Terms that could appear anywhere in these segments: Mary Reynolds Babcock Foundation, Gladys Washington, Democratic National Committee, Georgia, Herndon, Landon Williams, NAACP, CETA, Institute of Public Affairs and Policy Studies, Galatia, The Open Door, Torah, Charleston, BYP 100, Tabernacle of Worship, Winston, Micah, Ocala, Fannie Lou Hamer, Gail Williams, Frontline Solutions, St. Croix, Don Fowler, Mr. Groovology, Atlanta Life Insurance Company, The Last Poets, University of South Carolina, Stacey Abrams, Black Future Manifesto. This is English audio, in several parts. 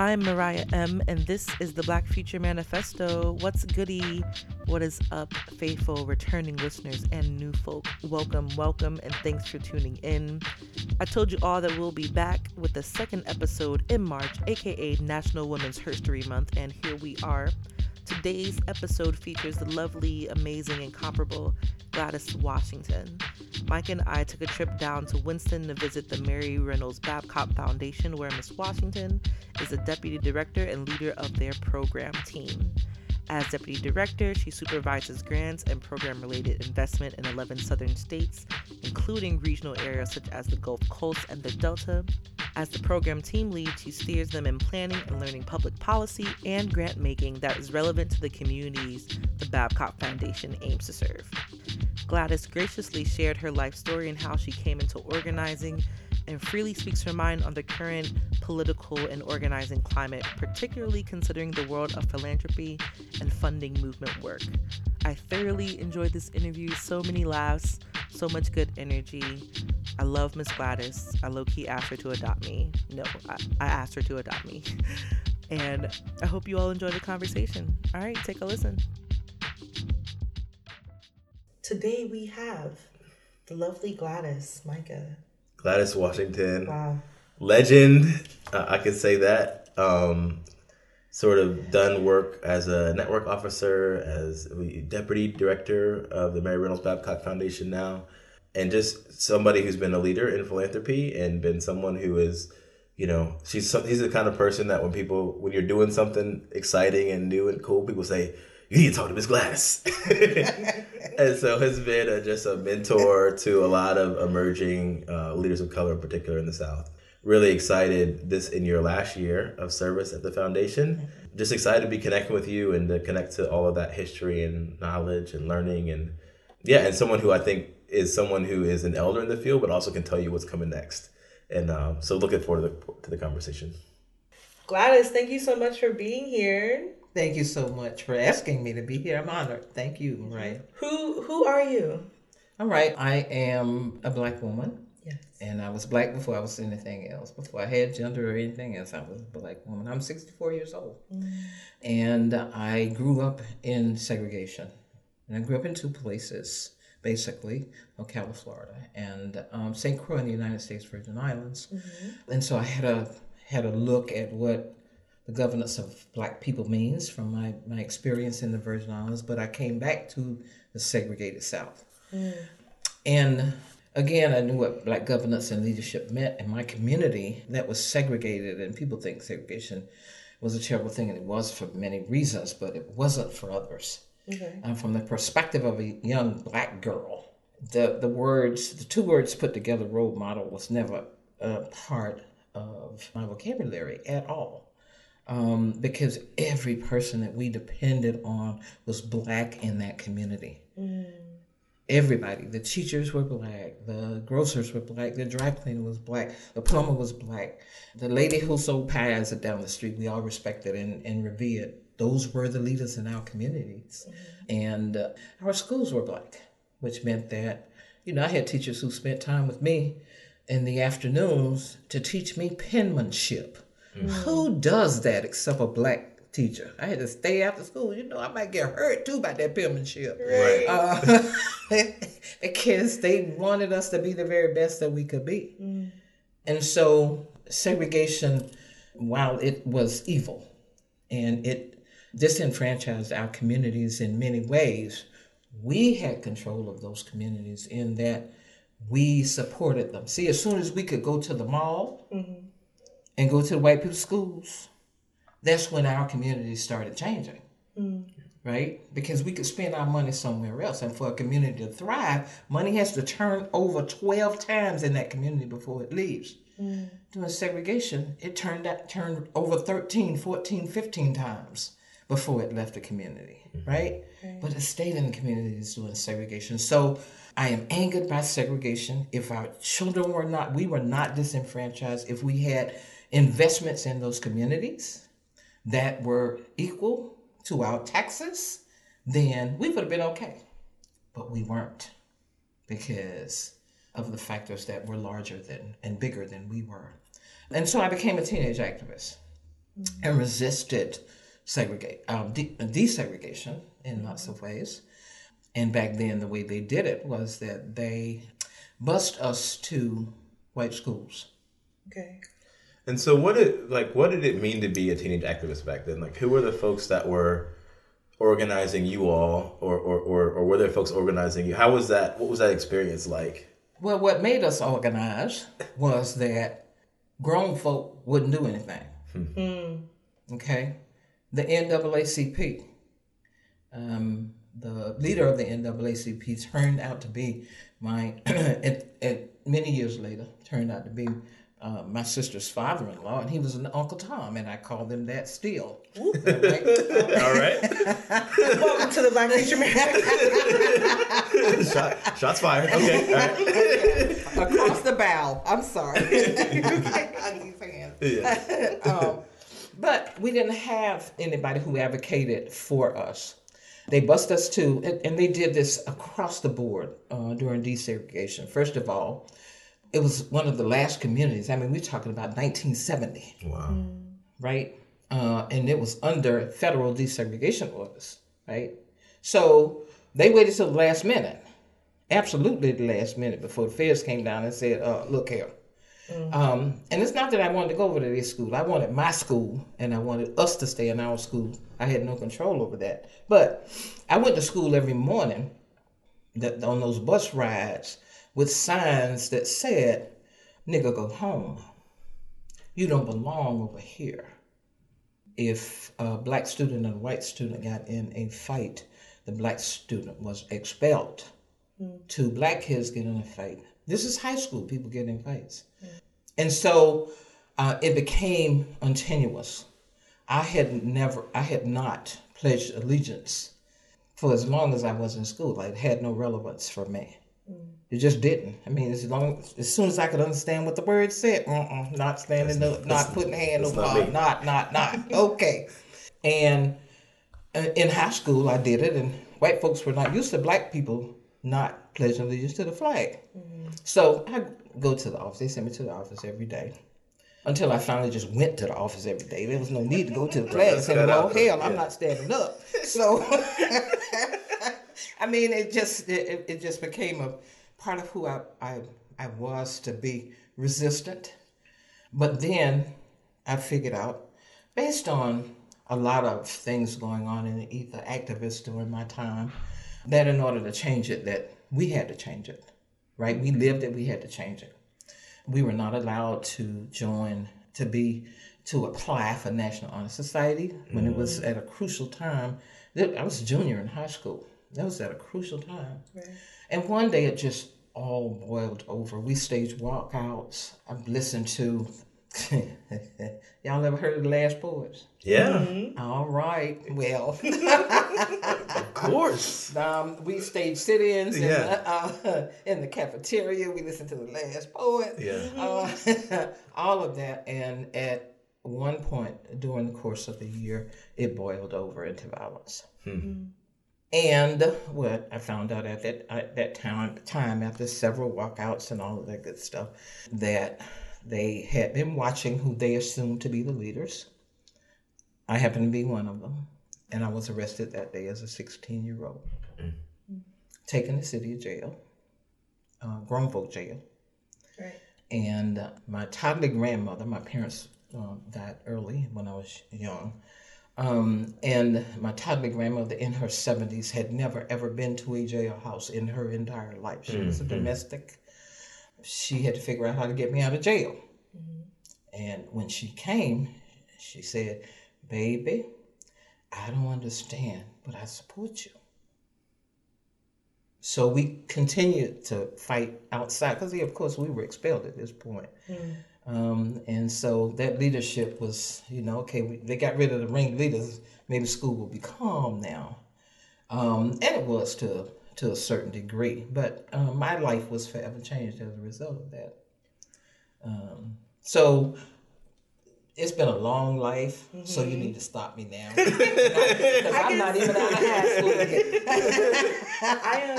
I'm Mariah M, and this is the Black Future Manifesto. What's goody? What is up, faithful, returning listeners and new folk? Welcome, and thanks for tuning in. I told you all that we'll be back with the second episode in March, aka National Women's History Month, and here we are. Today's episode features the lovely, amazing, and comparable Gladys Washington. Mike and I took a trip down to Winston to visit the Mary Reynolds Babcock Foundation, where Ms. Washington is the deputy director and leader of their program team. As deputy director, she supervises grants and program-related investment in 11 southern states, including regional areas such as the Gulf Coast and the Delta. As the program team lead, she steers them in planning and learning public policy and grant making that is relevant to the communities the Babcock Foundation aims to serve. Gladys graciously shared her life story and how she came into organizing, and freely speaks her mind on the current political and organizing climate, particularly considering the world of philanthropy and funding movement work. I thoroughly enjoyed this interview. So many laughs, so much good energy. I love Miss Gladys. I low-key asked her to adopt me. No, I asked her to adopt me. And I hope you all enjoy the conversation. All right, take a listen. Today we have the lovely Gladys, Micah. Gladys Washington. Wow. Legend, I could say that. Sort of done work as a network officer, as deputy director of the Mary Reynolds Babcock Foundation now, and just somebody who's been a leader in philanthropy and been someone who is, you know, he's the kind of person that when you're doing something exciting and new and cool, people say, you need to talk to Miss Gladys. And so has been just a mentor to a lot of emerging leaders of color, in particular in the South. Really excited this in your last year of service at the foundation. Just excited to be connecting with you and to connect to all of that history and knowledge and learning. And yeah, and someone who I think is someone who is an elder in the field, but also can tell you what's coming next. And so looking forward to the conversation. Gladys, thank you so much for being here. Thank you so much for asking me to be here. I'm honored. Thank you, Mariah. Who are you? All right. I am a Black woman. Yes. And I was Black before I was anything else. Before I had gender or anything else, I was a Black woman. I'm 64 years old. Mm. And I grew up in segregation. And I grew up in two places, basically, Ocala, Florida, and St. Croix in the United States Virgin Islands. Mm-hmm. And so I had a look at what the governance of Black people means from my experience in the Virgin Islands, but I came back to the segregated South. Mm. And again, I knew what Black governance and leadership meant in my community that was segregated, and people think segregation was a terrible thing, and it was for many reasons, but it wasn't for others. Okay. And from the perspective of a young Black girl, the two words put together, role model, was never a part of my vocabulary at all. Because every person that we depended on was Black in that community. Mm. Everybody. The teachers were Black. The grocers were Black. The dry cleaner was Black. The plumber was Black. The lady who sold pies down the street, we all respected and revered. Those were the leaders in our communities. Mm. And our schools were Black, which meant that, you know, I had teachers who spent time with me in the afternoons to teach me penmanship. Mm-hmm. Who does that except a Black teacher? I had to stay after school. You know, I might get hurt too by that penmanship. Right. The kids, they wanted us to be the very best that we could be. Mm. And so segregation, while it was evil and it disenfranchised our communities in many ways, we had control of those communities in that we supported them. See, as soon as we could go to the mall, mm-hmm. and go to the white people's schools, that's when our community started changing, mm. right? Because we could spend our money somewhere else. And for a community to thrive, money has to turn over 12 times in that community before it leaves. Mm. During segregation, it turned over 13, 14, 15 times before it left the community, right? Okay. But it stayed in the communities during segregation. So I am angered by segregation. If our children we were not disenfranchised, if we had investments in those communities that were equal to our taxes, then we would have been okay. But we weren't, because of the factors that were larger than and bigger than we were. And so I became a teenage activist. mm-hmm. and resisted desegregation in mm-hmm. lots of ways. And back then, the way they did it was that they bused us to white schools. Okay. And so what did it mean to be a teenage activist back then? Like, who were the folks that were organizing you all, or were there folks organizing you? How was that? What was that experience like? Well, what made us organize was that grown folk wouldn't do anything. Mm-hmm. Okay? The NAACP, the leader of the NAACP turned out to be many years later, turned out to be my sister's father-in-law, and he was an Uncle Tom, and I call them that still. Ooh, okay. All right. Welcome to the Black Future Manifesto. Shots fired. Okay. All right. Across the bow. I'm sorry. Yeah. But we didn't have anybody who advocated for us. They bussed us to, and they did this across the board during desegregation. First of all, it was one of the last communities. I mean, we're talking about 1970. Wow. Right? And it was under federal desegregation orders, right? So they waited till the last minute, absolutely the last minute, before the feds came down and said, look here. Mm-hmm. And it's not that I wanted to go over to their school. I wanted my school, and I wanted us to stay in our school. I had no control over that. But I went to school every morning on those bus rides with signs that said, nigga, go home. You don't belong over here. If a black student and a white student got in a fight, the black student was expelled. Mm. Two black kids get in a fight. This is high school, people get in fights. Mm. And so it became tenuous. I had not pledged allegiance for as long as I was in school. Like, it had no relevance for me. Mm. It just didn't. I mean, as soon as I could understand what the word said, not standing up, not putting hand over arm, not. Okay. And in high school, I did it, and white folks were not used to black people not pledging allegiance to the flag. Mm-hmm. So I go to the office. They sent me to the office every day until I finally just went to the office every day. There was no need to go to the class and go, hell, I'm not standing up. So, I mean, it just became a part of who I was, to be resistant. But then I figured out, based on a lot of things going on in the ether, activists during my time, that in order to change it, that we had to change it, right? We lived it, we had to change it. We were not allowed to apply for National Honor Society when it was at a crucial time. I was a junior in high school. That was at a crucial time. Right. And one day it just all boiled over. We staged walkouts. I've listened to, y'all ever heard of The Last Poets? Yeah. Mm-hmm. All right. Well. Of course. We staged sit-ins in the cafeteria. We listened to The Last Poets. Yeah. All of that. And at one point during the course of the year, it boiled over into violence. Mm-hmm. And what I found out at that time, after several walkouts and all of that good stuff, that they had been watching who they assumed to be the leaders. I happened to be one of them, and I was arrested that day as a 16-year-old, mm-hmm. taken to city jail, grown folk jail. Right. And my toddler grandmother, my parents died early when I was young. And my toddler grandmother in her 70s had never, ever been to a jailhouse in her entire life. She was a domestic. She had to figure out how to get me out of jail. Mm-hmm. And when she came, she said, baby, I don't understand, but I support you. So we continued to fight outside because, of course, we were expelled at this point. Mm-hmm. And so that leadership was, they got rid of the ringleaders. Maybe school will be calm now. And it was to a certain degree. But my life was forever changed as a result of that. So it's been a long life, mm-hmm. so you need to stop me now. Because I'm not even out of high school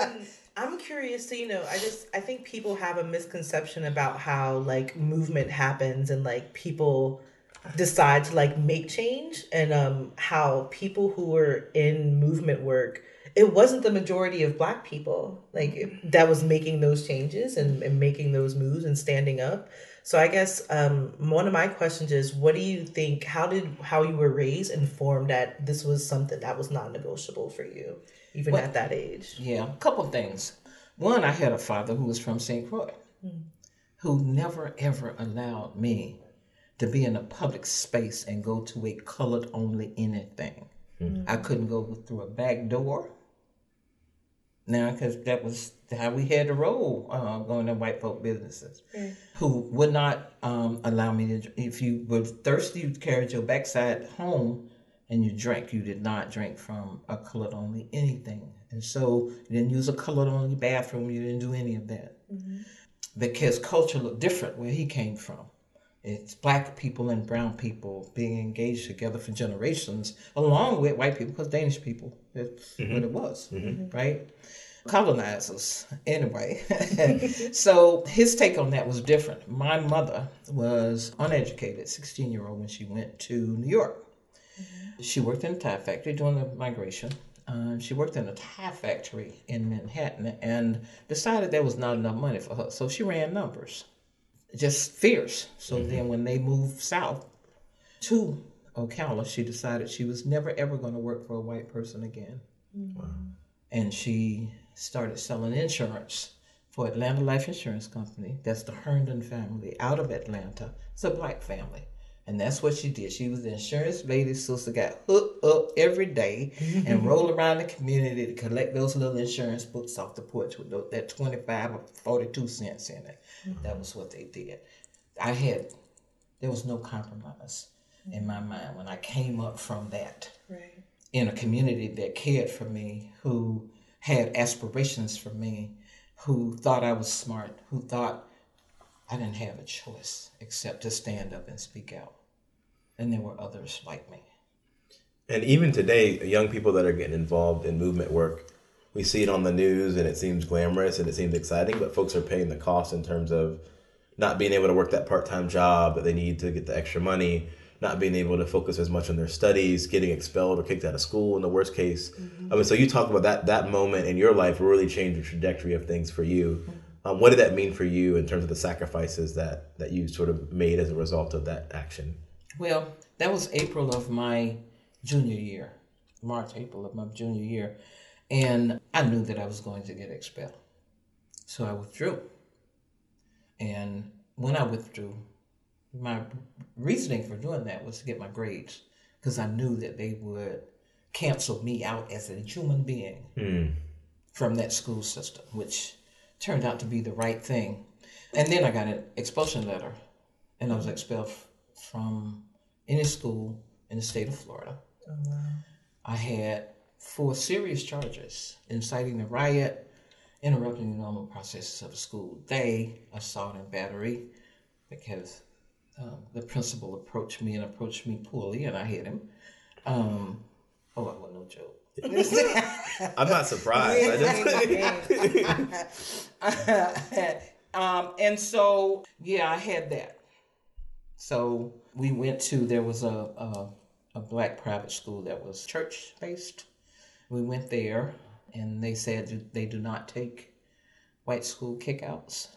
again. I'm curious to, I think people have a misconception about how movement happens and people decide to like make change, and how people who were in movement work, it wasn't the majority of Black people like that was making those changes and making those moves and standing up. So I guess one of my questions is, what do you think, how you were raised informed that this was something that was non-negotiable for you, even at that age? Yeah, a couple of things. One, I had a father who was from St. Croix, mm-hmm. who never, ever allowed me to be in a public space and go to a colored-only anything. Mm-hmm. I couldn't go through a back door. Now, because that was how we had to roll going to white folk businesses, mm. who would not allow me to. If you were thirsty, you carried your backside home and you drank. You did not drink from a colored only anything. And so you didn't use a colored only bathroom. You didn't do any of that. Mm-hmm. Because culture looked different where he came from. It's Black people and brown people being engaged together for generations, along with white people, because Danish people, that's mm-hmm. what it was, mm-hmm. right? Colonizers, anyway. So his take on that was different. My mother was uneducated, 16-year-old, when she went to New York. Mm-hmm. She worked in a tie factory during the migration. She worked in a tie factory in Manhattan and decided there was not enough money for her, so she ran numbers. Just fierce. So mm-hmm. then when they moved south to Ocala, she decided she was never, ever going to work for a white person again. Wow. And she started selling insurance for Atlanta Life Insurance Company. That's the Herndon family out of Atlanta. It's a Black family. And that's what she did. She was the insurance lady. Sister got hooked up every day mm-hmm. and rolled around the community to collect those little insurance books off the porch with that 25 or 42 cents in it. Mm-hmm. That was what they did. There was no compromise mm-hmm. in my mind when I came up from that. Right. In a community that cared for me, who had aspirations for me, who thought I was smart, who thought I didn't have a choice except to stand up and speak out. And there were others like me. And even today, young people that are getting involved in movement work, we see it on the news and it seems glamorous and it seems exciting, but folks are paying the cost in terms of not being able to work that part-time job that they need to get the extra money, not being able to focus as much on their studies, getting expelled or kicked out of school in the worst case. Mm-hmm. I mean, so you talk about that moment in your life really changed the trajectory of things for you. Mm-hmm. What did that mean for you in terms of the sacrifices that you sort of made as a result of that action? Well, that was April of my junior year. And I knew that I was going to get expelled. So I withdrew. And when I withdrew, my reasoning for doing that was to get my grades, because I knew that they would cancel me out as a human being from that school system, which turned out to be the right thing. And then I got an expulsion letter, and I was expelled from any school in the state of Florida. Oh, wow. I had 4 serious charges: inciting the riot, interrupting the normal processes of the school day, assault and battery, because the principal approached me poorly, and I hit him. I was no joke. I'm not surprised. And so, I had that. So we went to, there was a Black private school that was church based. We went there, and they said they do not take white school kickouts.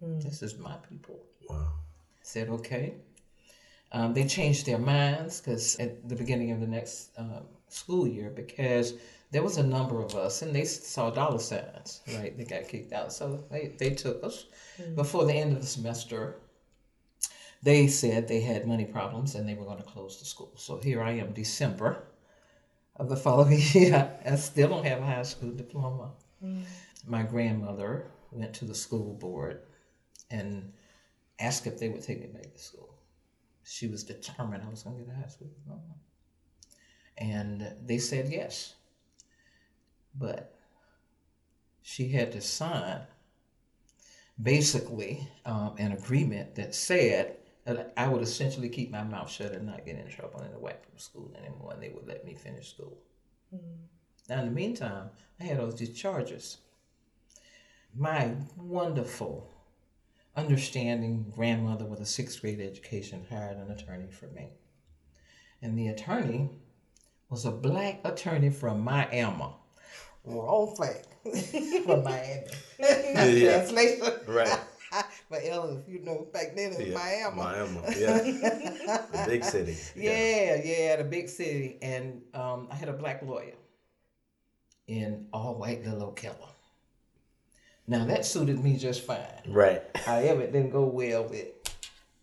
This is my people. Wow. I said okay. They changed their minds, because at the beginning of the next school year, because there was a number of us and they saw dollar signs, right? They got kicked out. So they took us. Before the end of the semester, they said they had money problems and they were going to close the school. So here I am, December of the following year. I still don't have a high school diploma. My grandmother went to the school board and asked if they would take me back to school. She was determined I was going to get a high school diploma. And they said yes, but she had to sign basically an agreement that said that I would essentially keep my mouth shut and not get in trouble in the white people school anymore, and they would let me finish school. Mm-hmm. Now, in the meantime, I had all these charges. My wonderful understanding grandmother with a sixth grade education hired an attorney for me. And the attorney was a black attorney from Miami. Wrong fact. From Miami. Translation. Right. But Ellen, if you know, back then it was Miami. Miami, yeah. The big city. Yeah, the big city. And I had a black lawyer in all-white little Ocala. Now, that suited me just fine. Right. However, it didn't go well with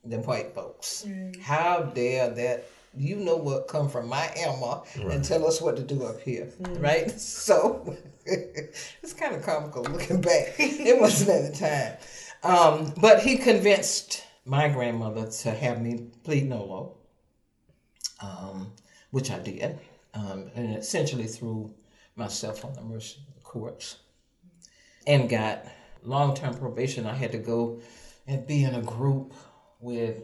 them white folks. Mm. How dare that, you know what, come from Miami and tell us what to do up here, right? So, it's kind of comical looking back. It wasn't at the time. But he convinced my grandmother to have me plead nolo, which I did, and essentially threw myself on the mercy of the courts and got long-term probation. I had to go and be in a group with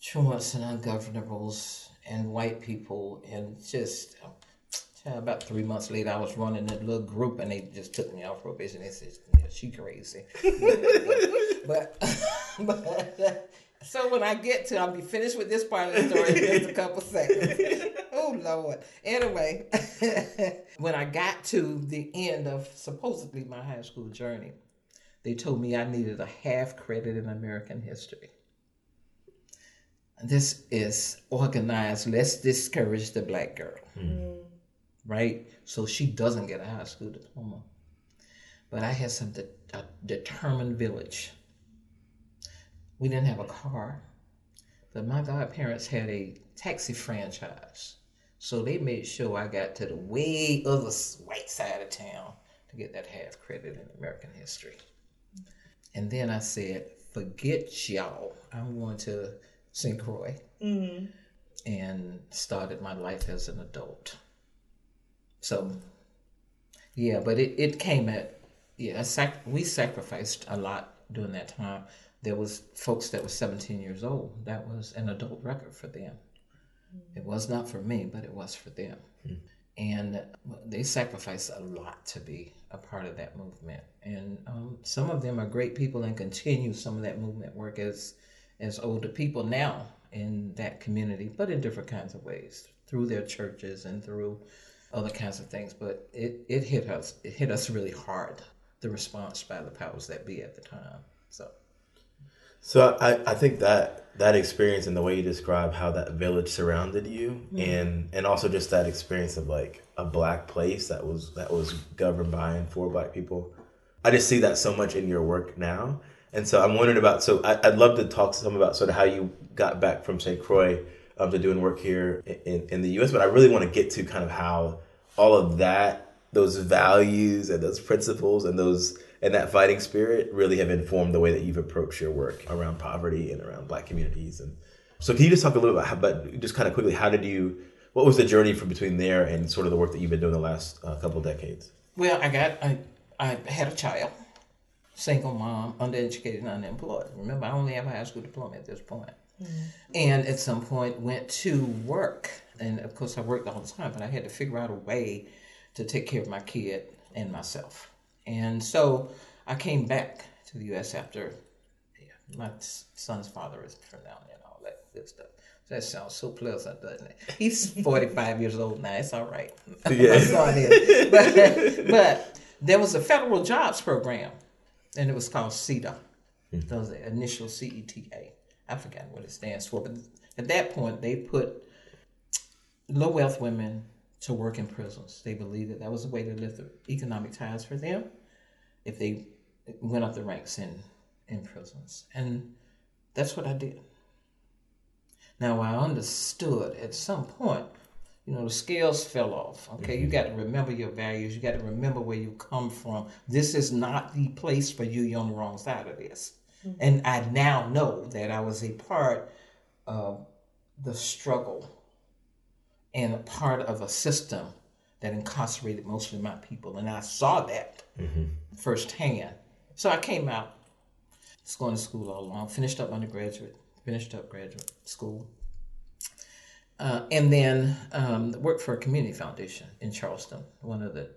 truants and ungovernables and white people, and just about 3 months later, I was running that little group, and they just took me off probation. They said, yeah, she crazy. but so when I get to, I'll be finished with this part of the story in just a couple seconds. Oh, Lord. Anyway, when I got to the end of supposedly my high school journey, they told me I needed a half credit in American history. This is organized, let's discourage the black girl. Mm-hmm. Right? So she doesn't get a high school diploma. But I had some determined village. We didn't have a car, but my godparents had a taxi franchise. So they made sure I got to the way other white side of town to get that half credit in American history. And then I said, forget y'all. I'm going to St. Croix and started my life as an adult. So, yeah, but it came at, we sacrificed a lot during that time. There was folks that were 17 years old. That was an adult record for them. Mm-hmm. It was not for me, but it was for them. Mm-hmm. And they sacrificed a lot to be a part of that movement. And some of them are great people and continue some of that movement work as older people now in that community, but in different kinds of ways, through their churches and through other kinds of things, but it hit us. It hit us really hard, the response by the powers that be at the time. So I think that experience and the way you describe how that village surrounded you, and also just that experience of like a black place that was governed by and for black people, I just see that so much in your work now. And so I'm wondering about. So I'd love to talk to some about sort of how you got back from St. Croix to doing work here in the U.S., but I really want to get to kind of how all of that, those values and those principles and that fighting spirit really have informed the way that you've approached your work around poverty and around black communities. And so can you just talk a little bit about just kind of quickly, what was the journey from between there and sort of the work that you've been doing the last couple decades? Well, I had a child, single mom, undereducated and unemployed. Remember, I only have a high school diploma at this point. And at some point went to work. And of course I worked all the time, but I had to figure out a way to take care of my kid and myself. And so I came back to the U.S. after my son's father is pronounced and all that good stuff. That sounds so pleasant, doesn't it? He's 45 years old now. It's all right. Yeah. My son is. But there was a federal jobs program, and it was called CETA. That was the initial CETA. I forgot what it stands for, but at that point, they put low-wealth women to work in prisons. They believed that that was a way to lift the economic ties for them if they went up the ranks in prisons. And that's what I did. Now, I understood at some point, the scales fell off. Okay, you got to remember your values. You got to remember where you come from. This is not the place for you. You're on the wrong side of this. And I now know that I was a part of the struggle and a part of a system that incarcerated most of my people. And I saw that firsthand. So I came out, was going to school all along, finished up undergraduate, finished up graduate school, and then worked for a community foundation in Charleston, one of the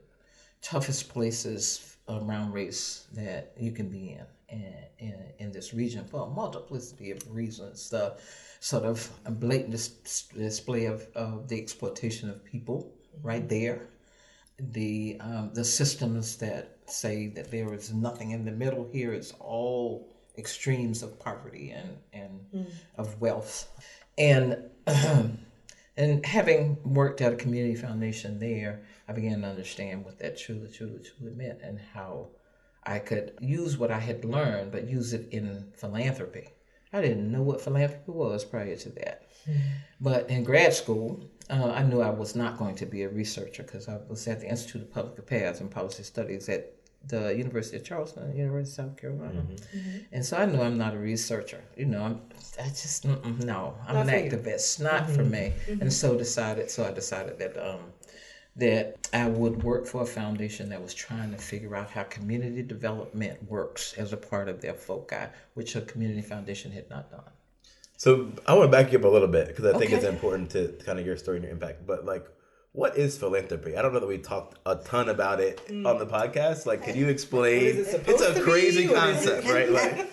toughest places around race that you can be in this region for a multiplicity of reasons. The sort of blatant display of the exploitation of people right there, the systems that say that there is nothing in the middle here, it's all extremes of poverty and of wealth. And having worked at a community foundation there, I began to understand what that truly meant and how I could use what I had learned, but use it in philanthropy. I didn't know what philanthropy was prior to that. Mm. But in grad school, I knew I was not going to be a researcher because I was at the Institute of Public Affairs and Policy Studies at the University of Charleston, the University of South Carolina. Mm-hmm. Mm-hmm. And so I knew I'm not a researcher. You know, I'm an activist, not for me. Mm-hmm. And so I decided that that I would work for a foundation that was trying to figure out how community development works as a part of their foci, which a community foundation had not done. So I want to back you up a little bit because I think it's important to kind of your story and your impact. But like, what is philanthropy? I don't know that we talked a ton about it on the podcast. Like, can you explain? It's a crazy concept, right? Like,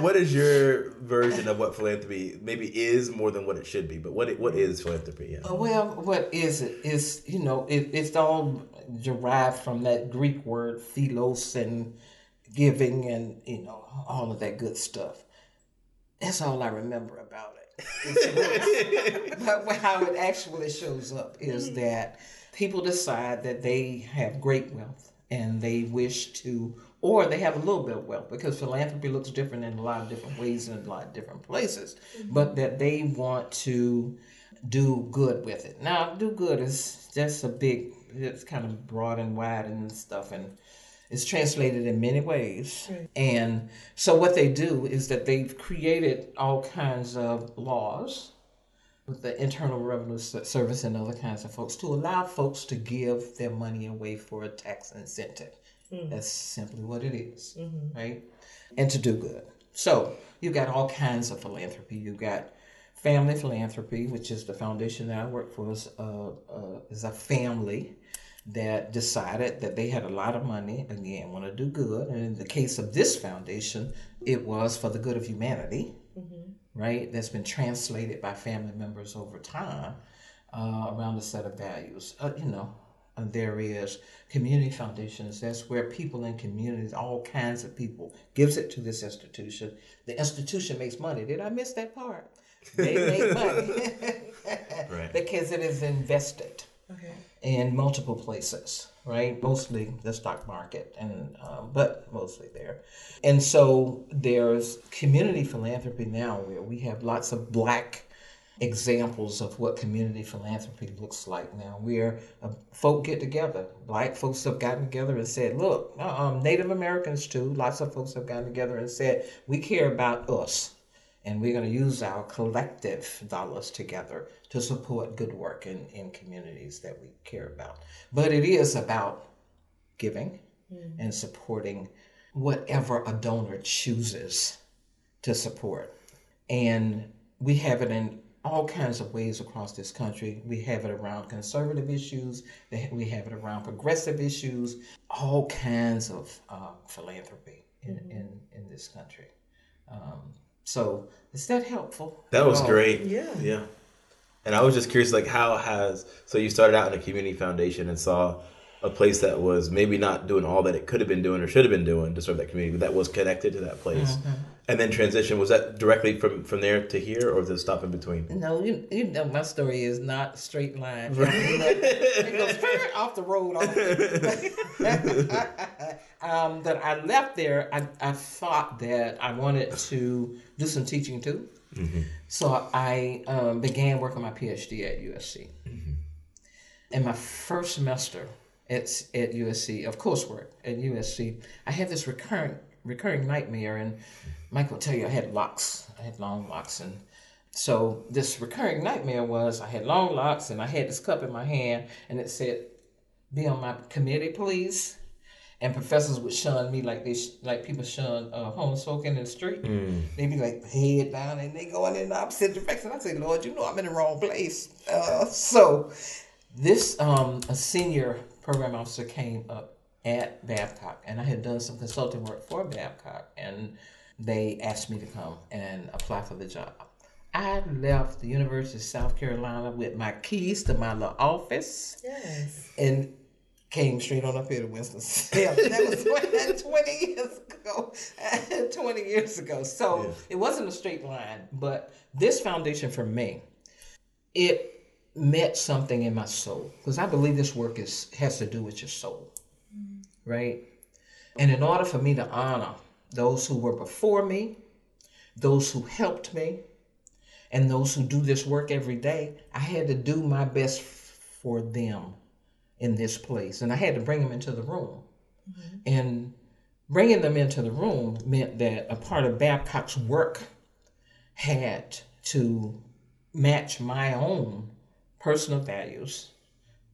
what is your version of what philanthropy maybe is more than what it should be? But what is philanthropy? Yeah. Well, what is it? Is it's all derived from that Greek word philos and giving and all of that good stuff. That's all I remember about it. But how it actually shows up is that people decide that they have great wealth and they wish to. Or they have a little bit of wealth, because philanthropy looks different in a lot of different ways and in a lot of different places, but that they want to do good with it. Now, do good is just it's kind of broad and wide and stuff, and it's translated in many ways. Right. And so what they do is that they've created all kinds of laws with the Internal Revenue Service and other kinds of folks to allow folks to give their money away for a tax incentive. Mm-hmm. That's simply what it is, right? And to do good. So you've got all kinds of philanthropy. You've got family philanthropy, which is the foundation that I work for, is a family that decided that they had a lot of money, again, want to do good. And in the case of this foundation, it was for the good of humanity, right? That's been translated by family members over time around a set of values, And there is community foundations. That's where people in communities, all kinds of people, gives it to this institution. The institution makes money. Did I miss that part? They make money right. Because it is invested in multiple places, right? Mostly the stock market, but mostly there. And so there's community philanthropy now, where we have lots of Black examples of what community philanthropy looks like now, where folk get together. Black folks have gotten together and said, look, Native Americans too, lots of folks have gotten together and said, we care about us, and we're going to use our collective dollars together to support good work in communities that we care about. But it is about giving and supporting whatever a donor chooses to support. And we have it in all kinds of ways across this country. We have it around conservative issues. We have it around progressive issues. All kinds of philanthropy in this country. So is that helpful? That was great. Yeah. And I was just curious, like, so you started out in a community foundation and saw a place that was maybe not doing all that it could have been doing or should have been doing to serve that community, but that was connected to that place. And then transition, was that directly from there to here, or the stop in between? No, you know my story is not a straight line. Right. It goes straight off the road. That I left there, I thought that I wanted to do some teaching too. Mm-hmm. So I began working my PhD at USC. Mm-hmm. And my first semester at USC, of coursework at USC, I had this recurring nightmare, and Mike will tell you I had long locks, and so this recurring nightmare was I had long locks and I had this cup in my hand and it said, be on my committee please, and professors would shun me like people shun homeless folk in the street. They'd be like head down and they going in the opposite direction. I say, Lord, I'm in the wrong place. So this a senior program officer came up at Babcock, and I had done some consulting work for Babcock, and they asked me to come and apply for the job. I left the University of South Carolina with my keys to my little office, yes, and came straight on up here to Winston. Yeah, that was 20 years ago. So yeah, it wasn't a straight line, but this foundation for me, it met something in my soul, because I believe this work has to do with your soul, right? And in order for me to honor those who were before me, those who helped me, and those who do this work every day, I had to do my best for them in this place. And I had to bring them into the room. Mm-hmm. And bringing them into the room meant that a part of Babcock's work had to match my own personal values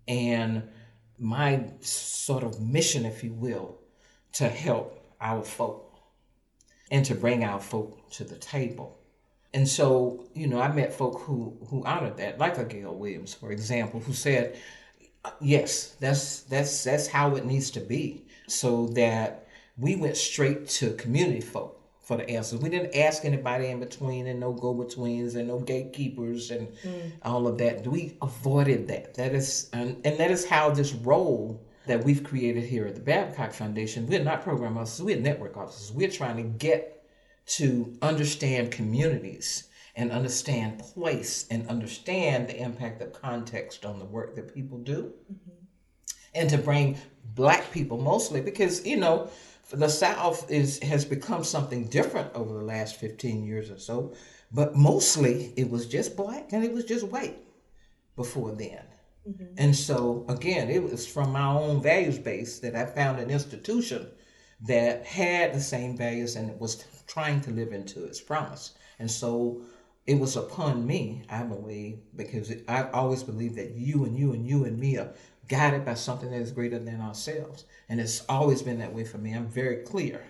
and my sort of mission, if you will, to help our folk and to bring our folk to the table. And so, you know, I met folk who honored that, like a Gail Williams, for example, who said, yes, that's how it needs to be. So that we went straight to community folk for the answers. We didn't ask anybody in between, and no go-betweens and no gatekeepers and all of that. We avoided that. That is, and that is how this role that we've created here at the Babcock Foundation, we're not program officers, we're network officers. We're trying to get to understand communities and understand place and understand the impact of context on the work that people do, mm-hmm, and to bring Black people mostly, because, you know, the South has become something different over the last 15 years or so, but mostly it was just Black and it was just white before then. Mm-hmm. And so, again, it was from my own values base that I found an institution that had the same values and it was trying to live into its promise. And so it was upon me, I believe, because I've always believed that you and you and you and me are guided by something that is greater than ourselves. And it's always been that way for me. I'm very clear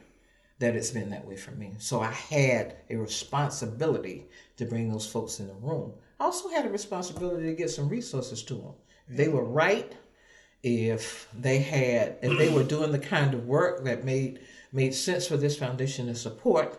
that it's been that way for me. So I had a responsibility to bring those folks in the room. I also had a responsibility to get some resources to them. If they were right, if they were doing the kind of work that made sense for this foundation to support,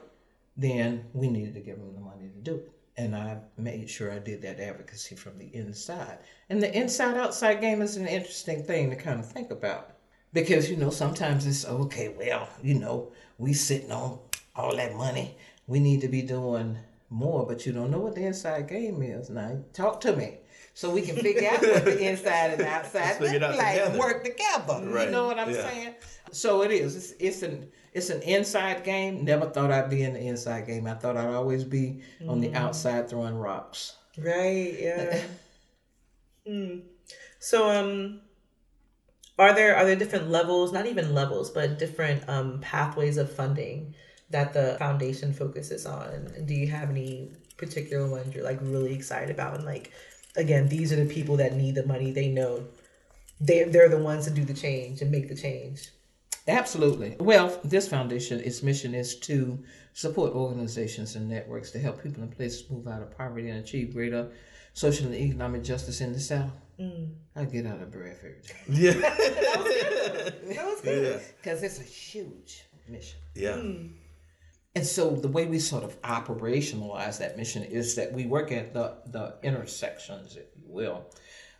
then we needed to give them the money to do it. And I made sure I did that advocacy from the inside. And the inside-outside game is an interesting thing to kind of think about. Because, you know, sometimes it's, okay, well, you know, we sitting on all that money. We need to be doing more, but you don't know what the inside game is. Now, talk to me so we can figure out what the inside and outside look like and work together. Right. You know what I'm saying? So it is. It's an inside game. Never thought I'd be in the inside game. I thought I'd always be on the outside throwing rocks. Right. Yeah. So, are there different levels? Not even levels, but different pathways of funding that the foundation focuses on. Do you have any particular ones you're like really excited about? And like, again, these are the people that need the money. They know they're the ones that do the change and make the change. Absolutely. Well, this foundation, its mission is to support organizations and networks to help people in places move out of poverty and achieve greater social and economic justice in the South. I get out of breath every day. Yeah. That was good. Because it's a huge mission. Yeah. And so the way we sort of operationalize that mission is that we work at the intersections, if you will.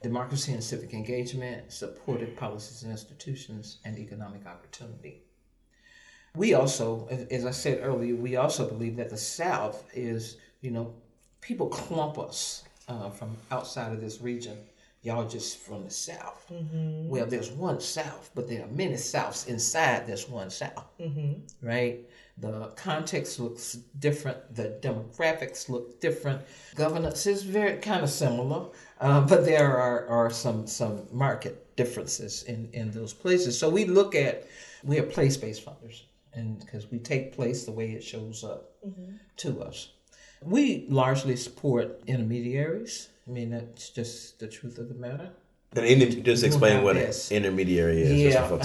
Democracy and civic engagement, supportive policies and institutions, and economic opportunity. We also, as I said earlier, we also believe that the South is, you know, people clump us from outside of this region. Y'all just from the South. Mm-hmm. Well, there's one South, but there are many Souths inside this one South, mm-hmm, right? The context looks different. The demographics look different. Governance is very kind of similar, but there are some market differences in those places. So we are place-based funders, and because we take place the way it shows up to us. We largely support intermediaries. I mean, that's just the truth of the matter. And just explain what an intermediary is. Yeah.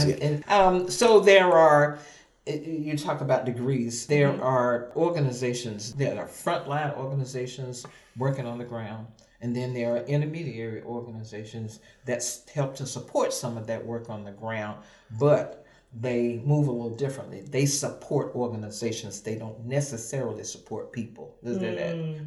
So there are. You talk about degrees. There are organizations that are frontline organizations working on the ground, and then there are intermediary organizations that help to support some of that work on the ground, but they move a little differently. They support organizations. They don't necessarily support people. Does that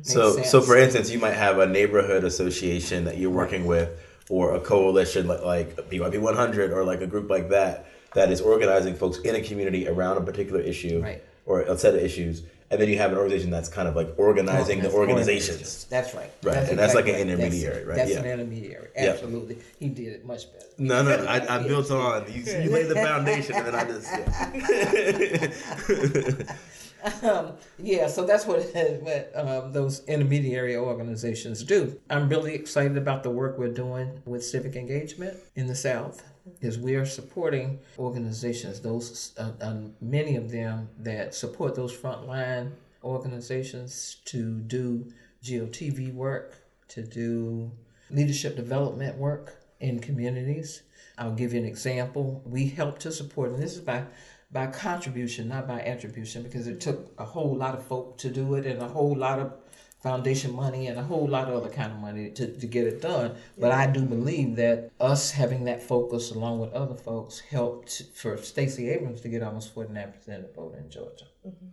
sense? So for instance, you might have a neighborhood association that you're working with, or a coalition like BYP 100, or like a group like that, that is organizing folks in a community around a particular issue or a set of issues. And then you have an organization that's kind of like organizing the organizations. That's right. Right. That's exactly like an intermediary, right? That's an intermediary. Absolutely. Yeah. He did it much better. No. I built on. You laid the foundation and then I just, so that's what those intermediary organizations do. I'm really excited about the work we're doing with civic engagement in the South. Is we are supporting organizations, those many of them that support those frontline organizations to do GOTV work, to do leadership development work in communities. I'll give you an example. We help to support, and this is by contribution, not by attribution, because it took a whole lot of folk to do it and a whole lot of foundation money and a whole lot of other kind of money to get it done. But I do believe that us having that focus along with other folks helped for Stacey Abrams to get almost 49% of the vote in Georgia. Mm-hmm.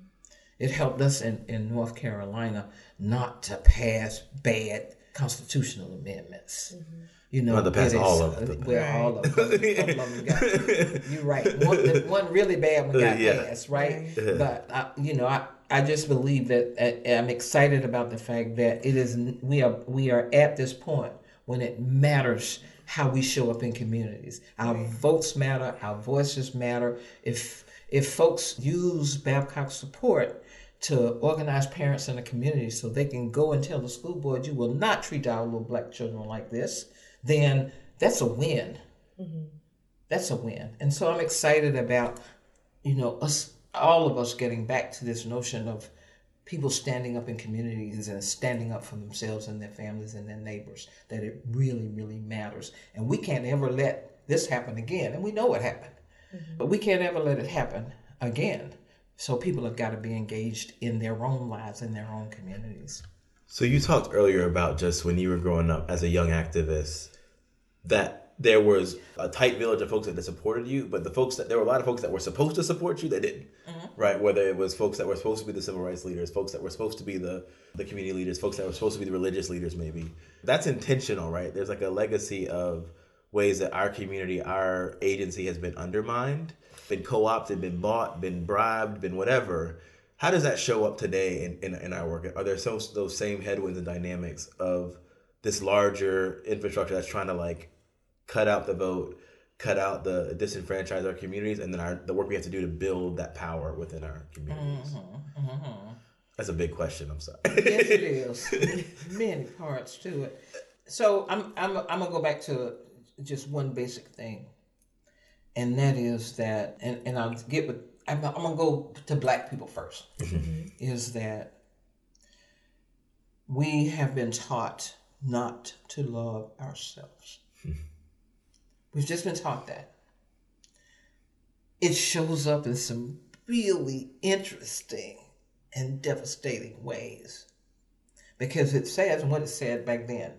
It helped us in North Carolina not to pass bad constitutional amendments. Mm-hmm. You know, well, pass all of them. Well, all of them. A couple of them got, you're right. One really bad one got passed, right? Yeah. But, I just believe that I'm excited about the fact that it is we are at this point when it matters how we show up in communities. Our votes matter. Our voices matter. If folks use Babcock support to organize parents in the community so they can go and tell the school board, you will not treat our little black children like this, then that's a win. Mm-hmm. That's a win. And so I'm excited about, us, all of us getting back to this notion of people standing up in communities and standing up for themselves and their families and their neighbors, that it really, really matters. And we can't ever let this happen again. And we know it happened, but we can't ever let it happen again. So people have got to be engaged in their own lives, in their own communities. So you talked earlier about just when you were growing up as a young activist, that there was a tight village of folks that supported you, but there were a lot of folks that were supposed to support you that didn't, right? Whether it was folks that were supposed to be the civil rights leaders, folks that were supposed to be the community leaders, folks that were supposed to be the religious leaders maybe. That's intentional, right? There's like a legacy of ways that our community, our agency has been undermined, been co-opted, been bought, been bribed, been whatever. How does that show up today in our work? Are there those same headwinds and dynamics of this larger infrastructure that's trying to cut out the vote, cut out the disenfranchise our communities, and then the work we have to do to build that power within our communities? Mm-hmm, mm-hmm. That's a big question. I'm sorry. Yes, it is. Many parts to it. So I'm gonna go back to just one basic thing, and that is that, and I'll get with. I'm gonna go to Black people first. Mm-hmm. Is that we have been taught not to love ourselves. Mm-hmm. We've just been taught that. It shows up in some really interesting and devastating ways. Because it says, and what it said back then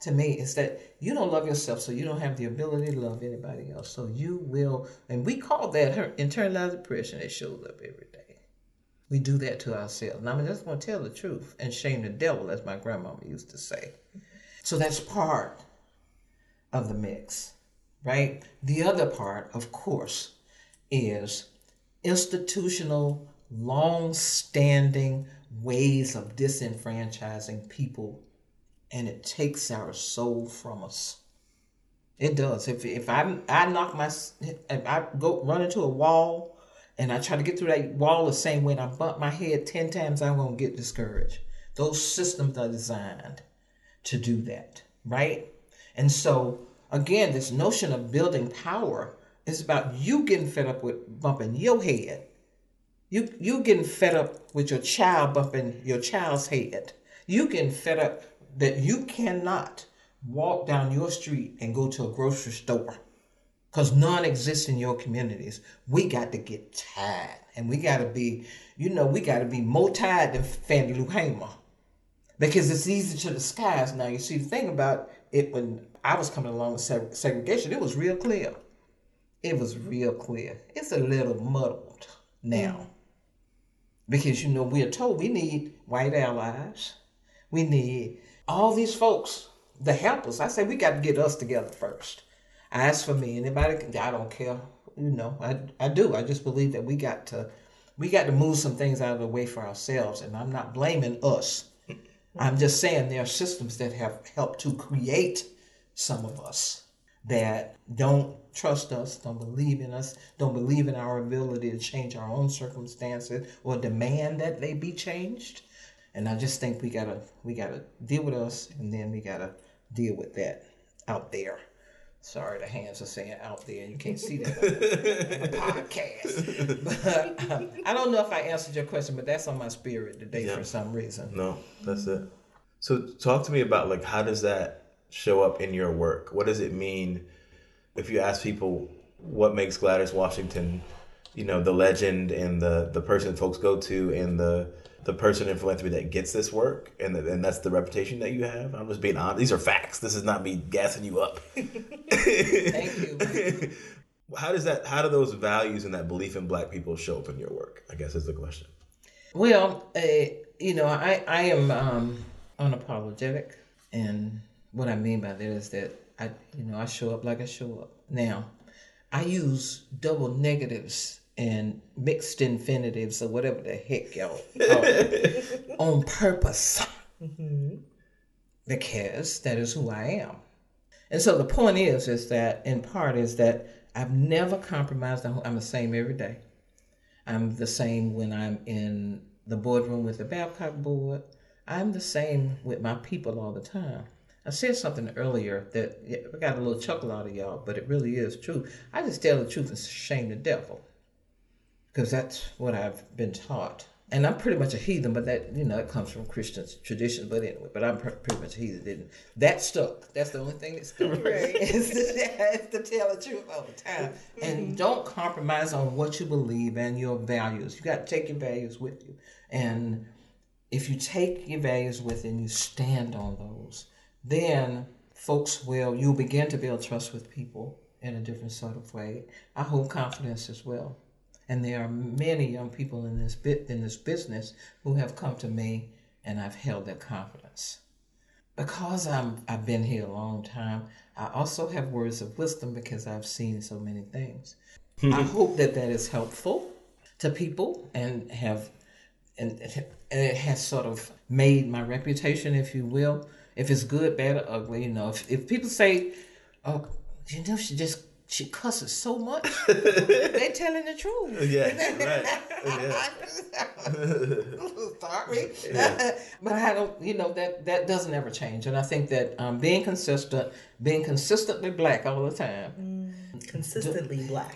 to me is that you don't love yourself, so you don't have the ability to love anybody else. So you will, and we call that internalized depression. It shows up every day. We do that to ourselves. Now, I just want to tell the truth and shame the devil, as my grandmama used to say. So that's part of the mix. Right? The other part, of course, is institutional, long-standing ways of disenfranchising people, and it takes our soul from us. It does. If I go run into a wall, and I try to get through that wall the same way, and I bump my head 10 times, I'm going to get discouraged. Those systems are designed to do that, right? And so, again, this notion of building power is about you getting fed up with bumping your head. You getting fed up with your child bumping your child's head. You getting fed up that you cannot walk down your street and go to a grocery store because none exists in your communities. We got to get tied, and we got to be, we got to be more tied than Fannie Lou Hamer, because it's easy to disguise. Now, you see, the thing about it, when I was coming along with segregation, it was real clear. it was real clear. It's a little muddled now. Because, you know, we're told we need white allies. We need all these folks to help us. I say we got to get us together first. As for me, anybody, I don't care. You know, I do. I just believe that we got to move some things out of the way for ourselves. And I'm not blaming us. I'm just saying there are systems that have helped to create some of us that don't trust us, don't believe in us, don't believe in our ability to change our own circumstances or demand that they be changed. And I just think we gotta deal with us, and then we gotta deal with that out there. Sorry, the hands are saying out there. You can't see that on the podcast. But I don't know if I answered your question, but that's on my spirit today for some reason. No, that's it. So talk to me about, like, how does that show up in your work? What does it mean if you ask people what makes Gladys Washington, you know, the legend and the person folks go to and the person in philanthropy that gets this work, and that's the reputation that you have? I'm just being honest. These are facts. This is not me gassing you up. Thank you. How do those values and that belief in Black people show up in your work, I guess is the question. Well, you know, I am unapologetic, and what I mean by that is that I show up like I show up. Now, I use double negatives and mixed infinitives or whatever the heck y'all call it on purpose, because that is who I am. And so the point is that, in part, is that I've never compromised. I'm the same every day. I'm the same when I'm in the boardroom with the Babcock board. I'm the same with my people all the time. I said something earlier that I got a little chuckle out of y'all, but it really is true. I just tell the truth and shame the devil, because that's what I've been taught. And I'm pretty much a heathen, but that, you know, it comes from Christian tradition. But anyway, but I'm pretty much a heathen. That stuck. That's the only thing that stuck. Right. It's to tell the truth all the time. Mm-hmm. And don't compromise on what you believe and your values. You got to take your values with you. And if you take your values with you and you stand on those, then folks you'll begin to build trust with people in a different sort of way. I hold confidence as well. And there are many young people in this business who have come to me, and I've held their confidence. Because I've been here a long time, I also have words of wisdom because I've seen so many things. I hope that is helpful to people and it has sort of made my reputation, if you will. If it's good, bad, or ugly, you know, if people say, oh, you know, she cusses so much, they're telling the truth. Yeah, right. Yeah. Sorry. Yeah. But I don't, you know, that doesn't ever change. And I think that being consistently Black all the time. Consistently Black.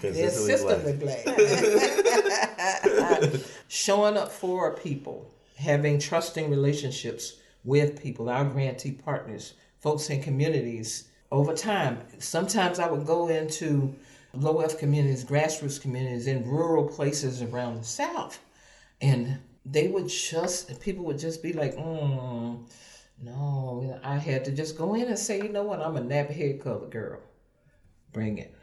Showing up for people, having trusting relationships with people, our grantee partners, folks in communities over time. Sometimes I would go into low-F communities, grassroots communities in rural places around the South, and people would just be like, no, I had to just go in and say, you know what, I'm a nappy-head colored girl. Bring it.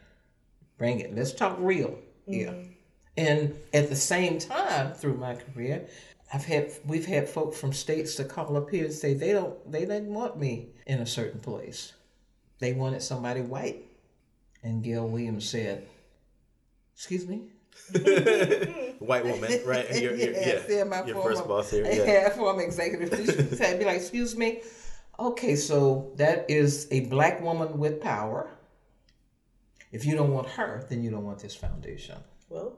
Let's talk real here. Mm-hmm. And at the same time, through my career, we've had folk from states to call up here and say they didn't want me in a certain place. They wanted somebody white. And Gail Williams said, "Excuse me?" White woman, right? And your first boss here. Yeah, former executive. She said, "Be like, excuse me. Okay, so that is a Black woman with power. If you don't want her, then you don't want this foundation." Well,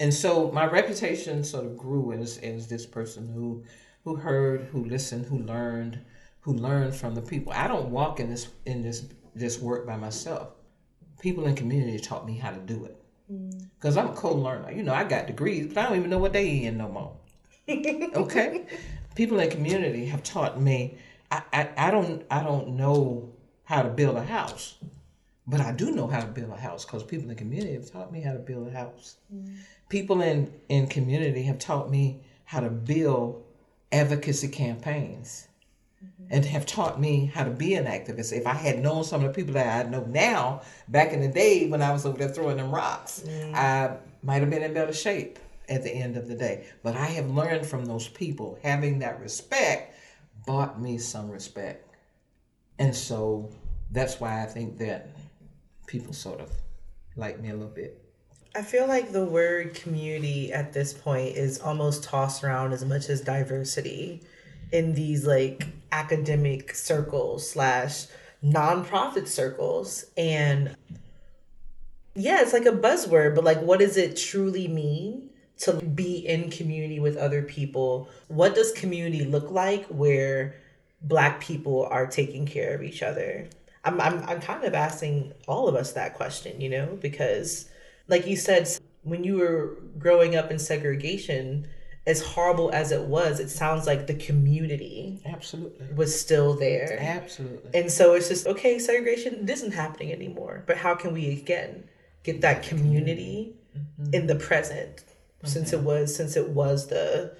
And so my reputation sort of grew as this person who heard, who listened, who learned from the people. I don't walk in this work by myself. People in community taught me how to do it, because I'm a co-learner. You know, I got degrees, but I don't even know what they in no more. Okay, people in community have taught me. I don't know how to build a house. But I do know how to build a house, because people in the community have taught me how to build a house. Mm. People in community have taught me how to build advocacy campaigns. and have taught me how to be an activist. If I had known some of the people that I know now, back in the day when I was over there throwing them rocks, I might have been in better shape at the end of the day. But I have learned from those people. Having that respect bought me some respect. And so that's why I think that people sort of like me a little bit. I feel like the word community at this point is almost tossed around as much as diversity in these like academic circles / nonprofit circles. And yeah, it's like a buzzword, but like, what does it truly mean to be in community with other people? What does community look like where Black people are taking care of each other? I'm kind of asking all of us that question, you know, because like you said, when you were growing up in segregation, as horrible as it was, it sounds like the community absolutely was still there. Absolutely. And so it's just, okay, segregation isn't happening anymore, but how can we again get that community in the present since it was the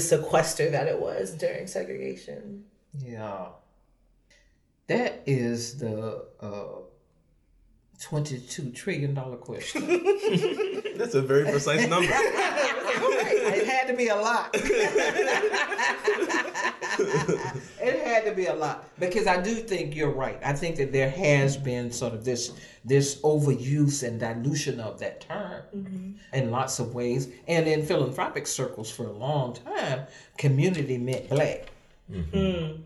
sequester that it was during segregation? Yeah. That is the $22 trillion question. That's a very precise number. It had to be a lot. It had to be a lot. Because I do think you're right. I think that there has been sort of this overuse and dilution of that term in lots of ways. And in philanthropic circles for a long time, community meant Black. Mm-hmm.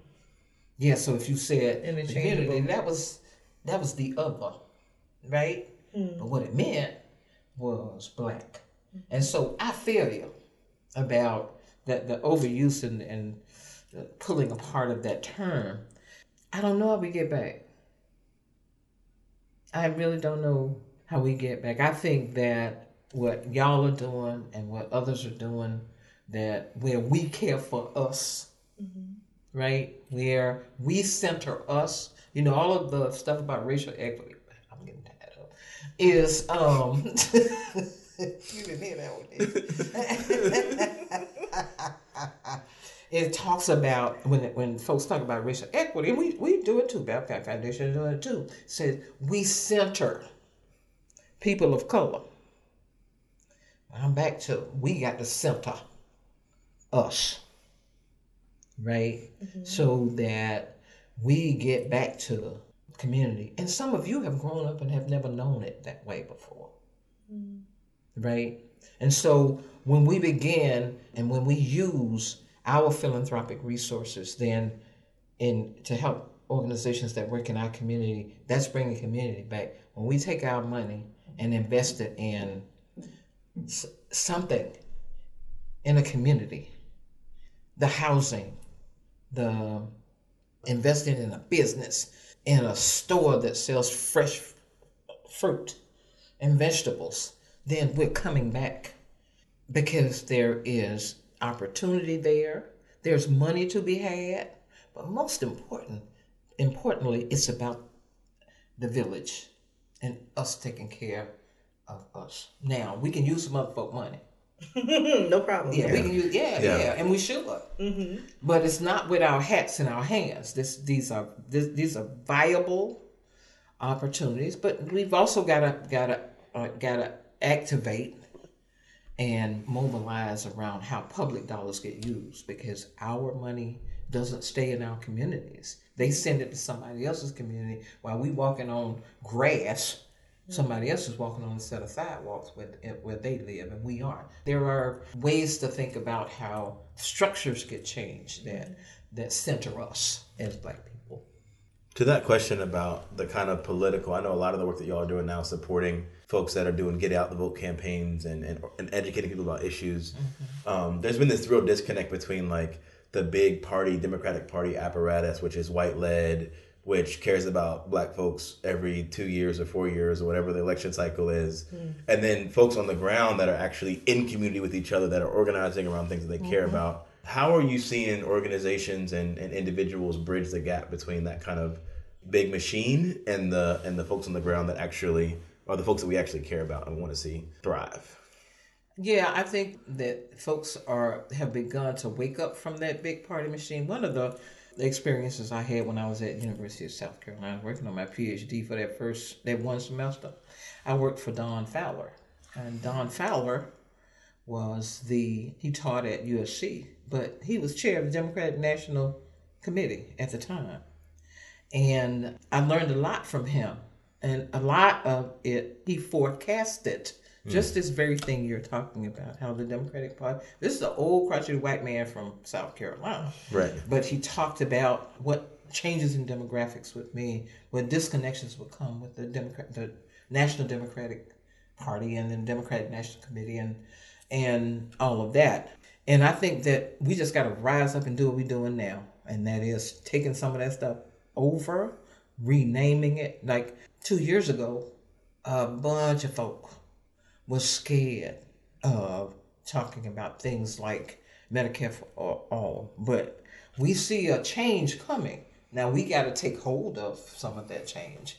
Yeah, so if you said community, that was the other, right? Mm. But what it meant was Black. And so I feel you about the overuse and the pulling apart of that term. I don't know how we get back. I really don't know how we get back. I think that what y'all are doing and what others are doing, that where we care for us, right? Where we center us, you know, all of the stuff about racial equity, I'm getting tired of, is... You didn't hear that one. It talks about when folks talk about racial equity, and we do it too. Babcock Foundation is doing it too. It says we center people of color. I'm back to we got to center us, right? Mm-hmm. So that we get back to the community. And some of you have grown up and have never known it that way before. Mm-hmm. Right? And so when we begin and when we use our philanthropic resources then to help organizations that work in our community, that's bringing community back. When we take our money and invest it in something in a community, the housing, the investing in a business, in a store that sells fresh fruit and vegetables, then we're coming back because there is opportunity there. There's money to be had. But most importantly, it's about the village and us taking care of us. Now, we can use some other folk money. No problem. Yeah, we can use, and we should. Mm-hmm. But it's not with our hats in our hands. These are viable opportunities, but we've also gotta activate and mobilize around how public dollars get used, because our money doesn't stay in our communities. They send it to somebody else's community. While we walking on grass, somebody else is walking on a set of sidewalks where they live and we aren't. There are ways to think about how structures get changed that center us as Black people. To that question about the kind of political, I know a lot of the work that y'all are doing now supporting folks that are doing get out the vote campaigns and educating people about issues. Mm-hmm. There's been this real disconnect between like the big party, Democratic Party apparatus, which is white led, which cares about Black folks every 2 years or 4 years or whatever the election cycle is. Mm. And then folks on the ground that are actually in community with each other that are organizing around things that they care about. How are you seeing organizations and individuals bridge the gap between that kind of big machine and the folks on the ground that actually are the folks that we actually care about and want to see thrive? Yeah, I think that folks have begun to wake up from that big party machine. One of the experiences I had when I was at University of South Carolina working on my PhD for that one semester. I worked for Don Fowler, and Don Fowler he taught at USC, but he was chair of the Democratic National Committee at the time. And I learned a lot from him, and a lot of it, he forecasted just this very thing you're talking about, how the Democratic Party, this is an old crotchety white man from South Carolina. Right. But he talked about what changes in demographics would mean, what disconnections would come with the National Democratic Party and the Democratic National Committee and all of that. And I think that we just got to rise up and do what we're doing now. And that is taking some of that stuff over, renaming it. Like 2 years ago, a bunch of folk was scared of talking about things like Medicare for all. But we see a change coming. Now we got to take hold of some of that change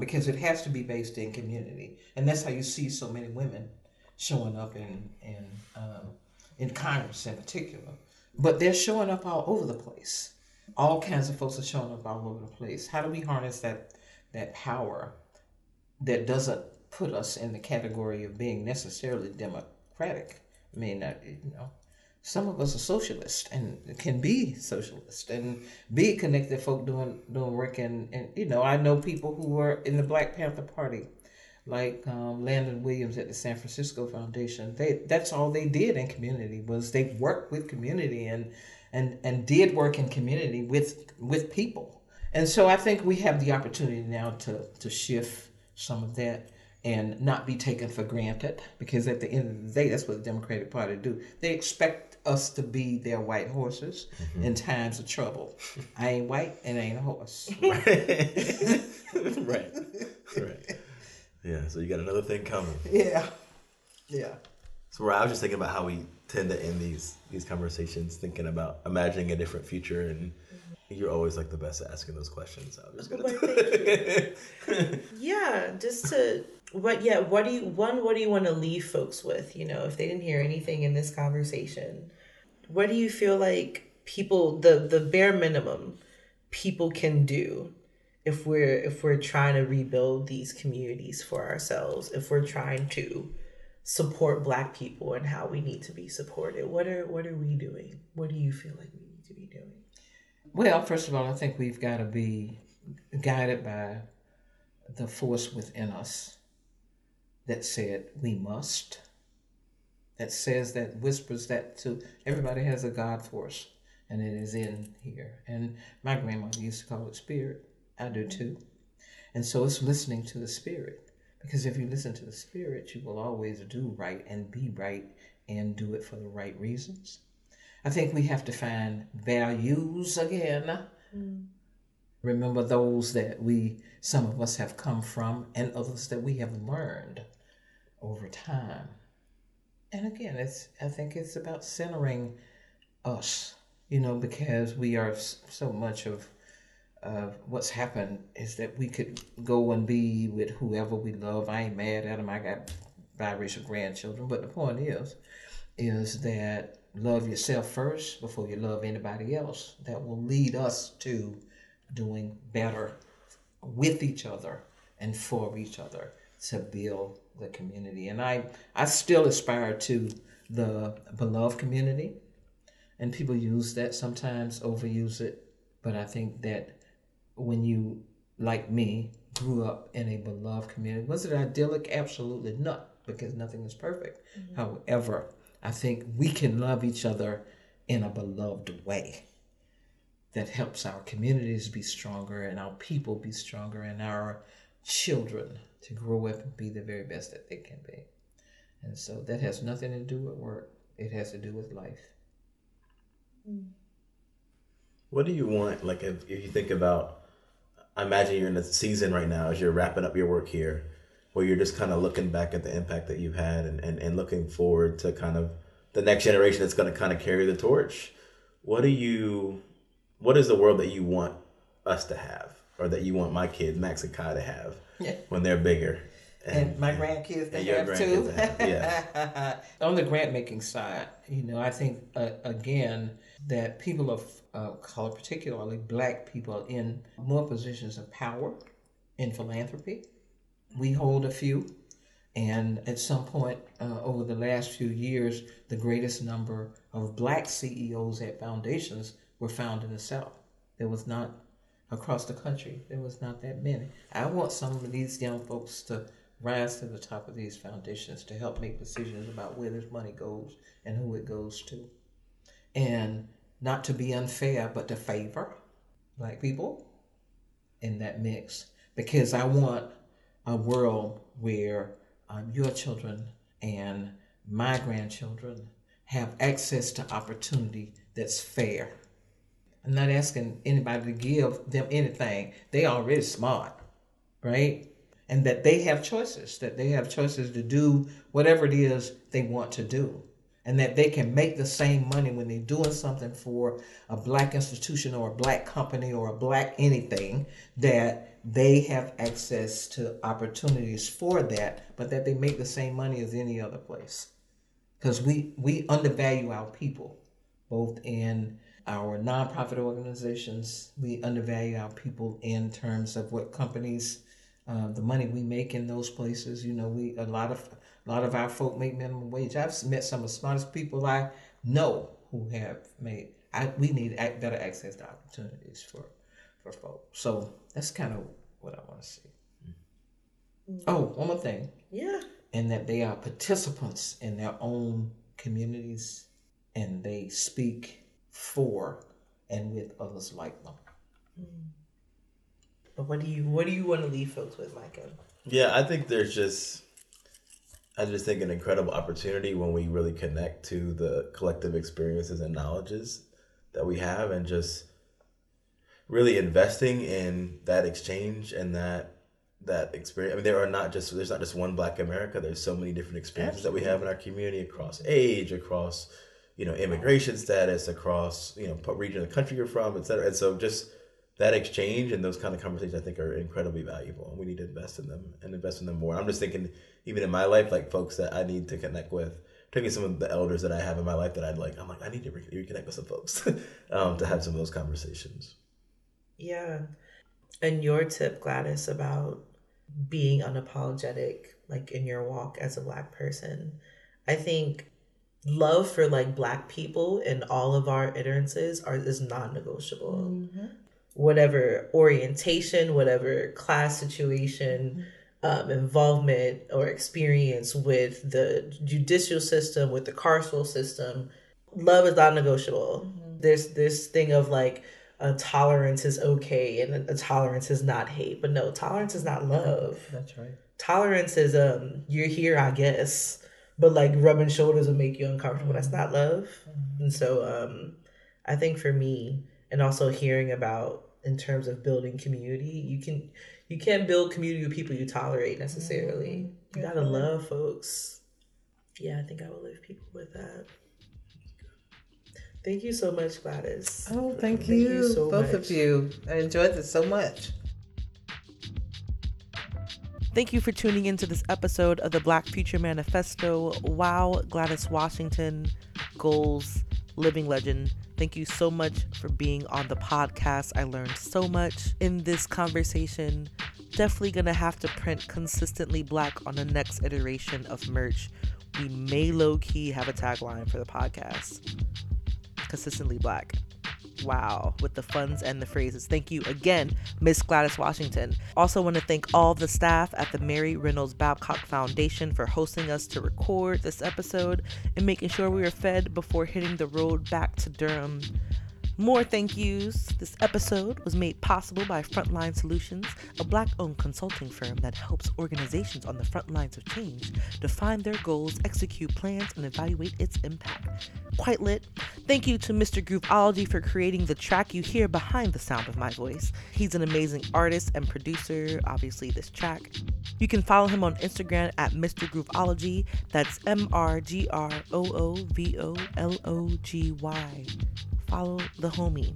because it has to be based in community. And that's how you see so many women showing up in Congress in particular. But they're showing up all over the place. All kinds of folks are showing up all over the place. How do we harness that power that doesn't put us in the category of being necessarily democratic? I mean, some of us are socialists and can be socialists and be connected folk doing work. And I know people who were in the Black Panther Party, like Landon Williams at the San Francisco Foundation. That's all they did in community was they worked with community and did work in community with people. And so I think we have the opportunity now to shift some of that and not be taken for granted, because at the end of the day, that's what the Democratic Party do. They expect us to be their white horses in times of trouble. I ain't white and I ain't a horse. Right. Yeah, so you got another thing coming. Yeah. So I was just thinking about how we tend to end these conversations, thinking about imagining a different future, and you're always like the best at asking those questions. I'm just gonna thank you. What do you want to leave folks with? You know, if they didn't hear anything in this conversation, what do you feel like people, the bare minimum people can do if we're trying to rebuild these communities for ourselves, if we're trying to support Black people and how we need to be supported? What are we doing? What do you feel like we need to be doing? Well, first of all, I think we've got to be guided by the force within us that said we must, that says, that whispers that to everybody has a God force, and it is in here. And my grandmother used to call it spirit. I do too. And so it's listening to the spirit, because if you listen to the spirit, you will always do right and be right and do it for the right reasons. I think we have to find values again. Remember those that some of us have come from and others that we have learned over time. And again, I think it's about centering us, because we are so much of what's happened is that we could go and be with whoever we love. I ain't mad at them. I got biracial grandchildren. But the point is that love yourself first before you love anybody else. That will lead us to doing better with each other and for each other to build the community. And I still aspire to the beloved community, and people use that sometimes, overuse it. But I think that when you, like me, grew up in a beloved community, was it idyllic? Absolutely not, because nothing is perfect. Mm-hmm. However, I think we can love each other in a beloved way that helps our communities be stronger and our people be stronger and our children to grow up and be the very best that they can be. And so that has nothing to do with work. It has to do with life. What do you want, like, if you think about, I imagine you're in a season right now as you're wrapping up your work here, where you're just kind of looking back at the impact that you've had and looking forward to kind of the next generation that's going to kind of carry the torch. What is the world that you want us to have, or that you want my kids, Max and Kai, to have when they're bigger? And my grandkids, they have too. On the grant making side, I think, again, that people are called particularly Black people in more positions of power in philanthropy. We hold a few, and at some point over the last few years, the greatest number of Black CEOs at foundations were found in the South. There was not, across the country, there was not that many. I want some of these young folks to rise to the top of these foundations to help make decisions about where this money goes and who it goes to. And not to be unfair, but to favor Black people in that mix, because I want a world where your children and my grandchildren have access to opportunity that's fair. I'm not asking anybody to give them anything. They already smart, right? And that they have choices to do whatever it is they want to do. And that they can make the same money when they're doing something for a Black institution or a Black company or a Black anything, that they have access to opportunities for that, but that they make the same money as any other place. Because we undervalue our people, both in our nonprofit organizations. We undervalue our people in terms of what companies, the money we make in those places. You know, a lot of our folk make minimum wage. I've met some of the smartest people I know who have made. We need better access to opportunities for folk. So that's kind of what I want to see. Mm-hmm. Oh, one more thing. Yeah. And that they are participants in their own communities, and they speak for and with others like them. Mm-hmm. But what do you want to leave folks with, Micah? Yeah, I think I just think an incredible opportunity when we really connect to the collective experiences and knowledges that we have, and just really investing in that exchange and that experience. I mean, there's not just one Black America. There's so many different experiences Absolutely. That we have in our community, across age, across, you know, immigration status, across, you know, region of the country you're from, et cetera. And so just that exchange and those kind of conversations, I think, are incredibly valuable, and we need to invest in them and invest in them more. I'm just thinking, even in my life, like folks that I need to connect with, taking some of the elders that I have in my life that I'm like, I need to reconnect with some folks to have some of those conversations. Yeah. And your tip, Gladys, about being unapologetic, like in your walk as a Black person, I think love for like Black people in all of our iterances is non-negotiable. Mm-hmm. Whatever orientation, whatever class situation, involvement or experience with the judicial system, with the carceral system, love is non-negotiable. Mm-hmm. There's this thing of like a tolerance is okay and a tolerance is not hate, but no, tolerance is not love. That's right. Tolerance is you're here, I guess, but like rubbing shoulders will make you uncomfortable. Mm-hmm. That's not love. Mm-hmm. And so I think for me, and also hearing about in terms of building community, you can't build community with people you tolerate necessarily. Mm-hmm. You gotta love folks. Yeah, I think I will leave people with that. Thank you so much, Gladys. Oh, thank you so both much. Of you. I enjoyed this so much. Thank you for tuning into this episode of the Black Future Manifesto. Wow, Gladys Washington, goals, living legend. Thank you so much for being on the podcast. I learned so much in this conversation. Definitely going to have to print Consistently Black on the next iteration of merch. We may low-key have a tagline for the podcast. Consistently Black. Wow, with the funds and the phrases. Thank you again, Miss Gladys Washington. Also want to thank all the staff at the Mary Reynolds Babcock Foundation for hosting us to record this episode and making sure we were fed before hitting the road back to Durham. More thank yous. This episode was made possible by Frontline Solutions, a Black-owned consulting firm that helps organizations on the front lines of change define their goals, execute plans, and evaluate its impact. Quite lit. Thank you to Mr. Groovology for creating the track you hear behind the sound of my voice. He's an amazing artist and producer, obviously this track. You can follow him on Instagram at Mr. Groovology. that's MRGROOVOLOGY. Follow the homie.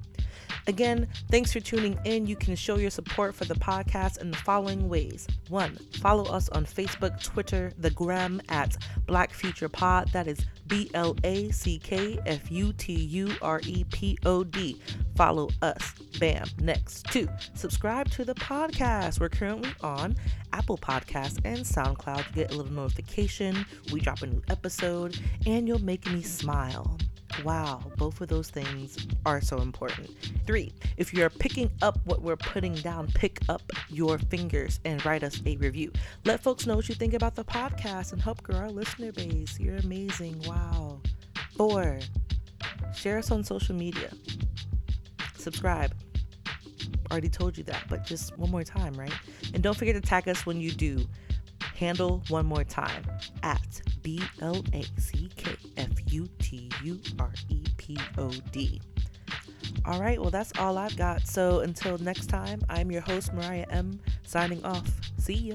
Again, thanks for tuning in. You can show your support for the podcast in the following ways. 1, follow us on Facebook, Twitter, the Gram at Black Future Pod. That is BLACKFUTUREPOD. Follow us. Bam. Next. 2, subscribe to the podcast. We're currently on Apple Podcasts and SoundCloud. You get a little notification. We drop a new episode and you'll make me smile. Wow, both of those things are so important. 3, if you're picking up what we're putting down, pick up your fingers and write us a review. Let folks know what you think about the podcast and help grow our listener base. You're amazing. Wow. 4, share us on social media. Subscribe. Already told you that, but just one more time, right? And don't forget to tag us when you do. Handle one more time at BLACKFUTUREPOD. All right, well, that's all I've got. So until next time, I'm your host, Mariah M, signing off. See ya.